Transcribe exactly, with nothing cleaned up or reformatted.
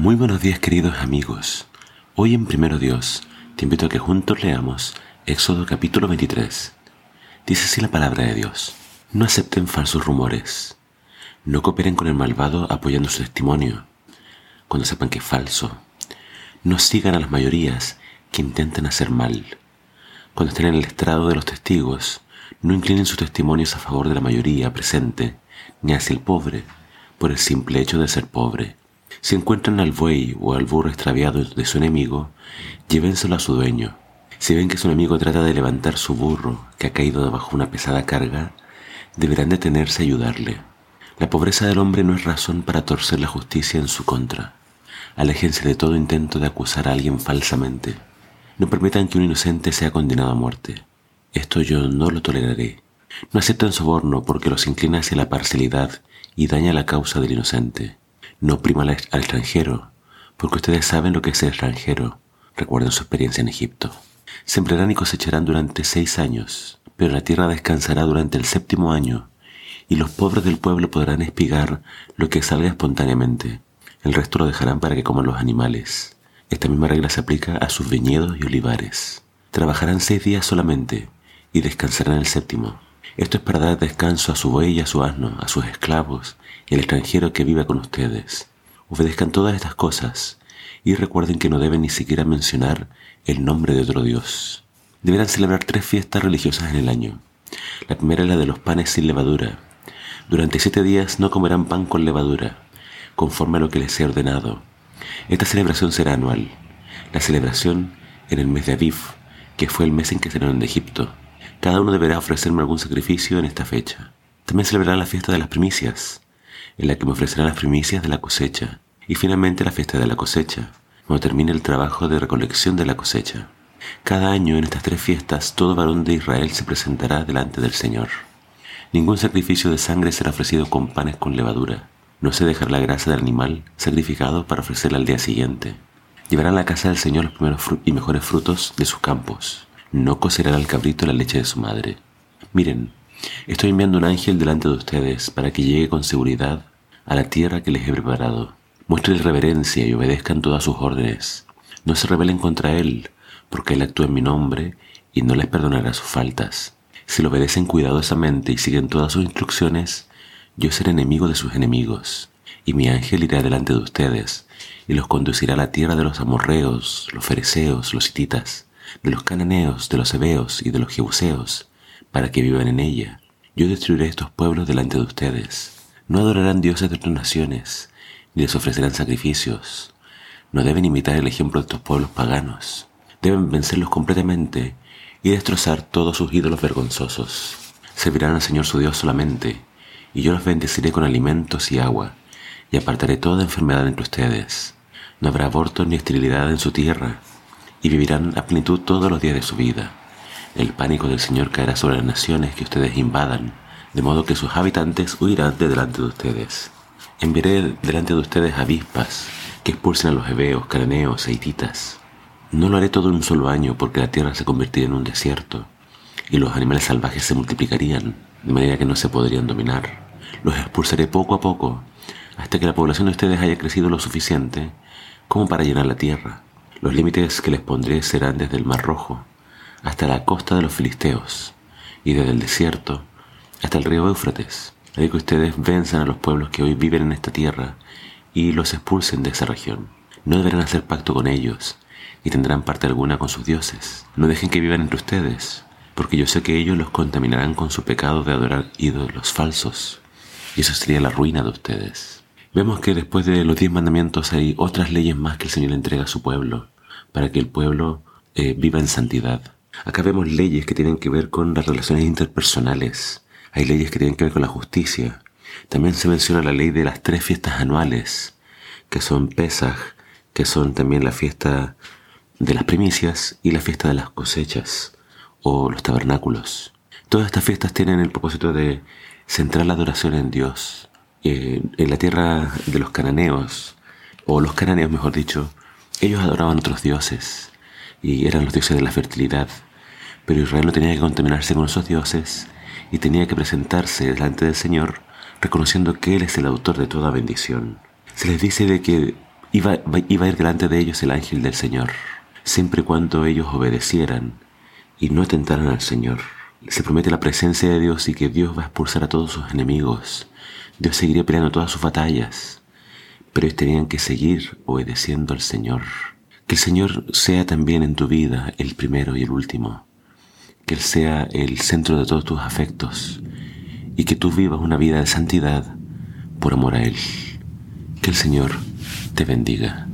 Muy buenos días, queridos amigos. Hoy en Primero Dios te invito a que juntos leamos Éxodo capítulo veintitrés. Dice así la palabra de Dios: no acepten falsos rumores. No cooperen con el malvado apoyando su testimonio cuando sepan que es falso. No sigan a las mayorías que intentan hacer mal. Cuando estén en el estrado de los testigos, no inclinen sus testimonios a favor de la mayoría presente ni hacia el pobre por el simple hecho de ser pobre. Si encuentran al buey o al burro extraviado de su enemigo, llévenselo a su dueño. Si ven que su enemigo trata de levantar su burro que ha caído debajo una pesada carga, deberán detenerse a ayudarle. La pobreza del hombre no es razón para torcer la justicia en su contra. Aléjense de todo intento de acusar a alguien falsamente. No permitan que un inocente sea condenado a muerte. Esto yo no lo toleraré. No acepten soborno porque los inclina hacia la parcialidad y daña la causa del inocente. No opriman al extranjero, porque ustedes saben lo que es ser extranjero. Recuerden su experiencia en Egipto. Sembrarán y cosecharán durante seis años, pero la tierra descansará durante el séptimo año, y los pobres del pueblo podrán espigar lo que salga espontáneamente. El resto lo dejarán para que coman los animales. Esta misma regla se aplica a sus viñedos y olivares. Trabajarán seis días solamente y descansarán el séptimo. Esto es para dar descanso a su buey y a su asno, a sus esclavos y al extranjero que viva con ustedes. Obedezcan todas estas cosas y recuerden que no deben ni siquiera mencionar el nombre de otro dios. Deberán celebrar tres fiestas religiosas en el año. La primera es la de los panes sin levadura. Durante siete días no comerán pan con levadura, conforme a lo que les sea ordenado. Esta celebración será anual. La celebración en el mes de Aviv, que fue el mes en que salieron de Egipto. Cada uno deberá ofrecerme algún sacrificio en esta fecha. También celebrarán la fiesta de las primicias, en la que me ofrecerán las primicias de la cosecha. Y finalmente la fiesta de la cosecha, cuando termine el trabajo de recolección de la cosecha. Cada año en estas tres fiestas, todo varón de Israel se presentará delante del Señor. Ningún sacrificio de sangre será ofrecido con panes con levadura. No se dejará la grasa del animal sacrificado para ofrecerla al día siguiente. Llevarán a la casa del Señor los primeros y mejores frutos de sus campos. No cocerán al cabrito la leche de su madre. Miren, estoy enviando un ángel delante de ustedes para que llegue con seguridad a la tierra que les he preparado. Muéstrenle reverencia y obedezcan todas sus órdenes. No se rebelen contra él, porque él actúa en mi nombre y no les perdonará sus faltas. Si lo obedecen cuidadosamente y siguen todas sus instrucciones, yo seré enemigo de sus enemigos, y mi ángel irá delante de ustedes, y los conducirá a la tierra de los amorreos, los fereceos, los hititas, de los cananeos, de los heveos y de los jebuseos, para que vivan en ella. Yo destruiré estos pueblos delante de ustedes. No adorarán dioses de otras naciones, ni les ofrecerán sacrificios. No deben imitar el ejemplo de estos pueblos paganos. Deben vencerlos completamente y destrozar todos sus ídolos vergonzosos. Servirán al Señor su Dios solamente, y yo los bendeciré con alimentos y agua, y apartaré toda enfermedad entre ustedes. No habrá aborto ni esterilidad en su tierra, y vivirán a plenitud todos los días de su vida. El pánico del Señor caerá sobre las naciones que ustedes invadan, de modo que sus habitantes huirán de delante de ustedes. Enviaré delante de ustedes avispas, que expulsen a los heveos, cananeos e hititas. No lo haré todo en un solo año, porque la tierra se convertirá en un desierto, y los animales salvajes se multiplicarían, de manera que no se podrían dominar. Los expulsaré poco a poco, hasta que la población de ustedes haya crecido lo suficiente como para llenar la tierra. Los límites que les pondré serán desde el Mar Rojo hasta la costa de los filisteos, y desde el desierto hasta el río Éufrates. Haré que ustedes venzan a los pueblos que hoy viven en esta tierra y los expulsen de esa región. No deberán hacer pacto con ellos, y tendrán parte alguna con sus dioses. No dejen que vivan entre ustedes, porque yo sé que ellos los contaminarán con su pecado de adorar ídolos falsos, y eso sería la ruina de ustedes. Vemos que después de los diez mandamientos hay otras leyes más que el Señor entrega a su pueblo, para que el pueblo eh, viva en santidad. Acá vemos leyes que tienen que ver con las relaciones interpersonales, hay leyes que tienen que ver con la justicia. También se menciona la ley de las tres fiestas anuales, que son Pesaj, que son también la fiesta de las primicias y la fiesta de las cosechas o los tabernáculos. Todas estas fiestas tienen el propósito de centrar la adoración en Dios. Eh, en la tierra de los cananeos, o los cananeos mejor dicho, ellos adoraban otros dioses y eran los dioses de la fertilidad, pero Israel no tenía que contaminarse con esos dioses y tenía que presentarse delante del Señor reconociendo que Él es el autor de toda bendición. Se les dice de que iba, iba a ir delante de ellos el ángel del Señor, siempre y cuando ellos obedecieran y no atentaran al Señor. Se promete la presencia de Dios y que Dios va a expulsar a todos sus enemigos. Dios seguiría peleando todas sus batallas, pero ellos tenían que seguir obedeciendo al Señor. Que el Señor sea también en tu vida el primero y el último, que Él sea el centro de todos tus afectos y que tú vivas una vida de santidad por amor a Él. Que el Señor te bendiga.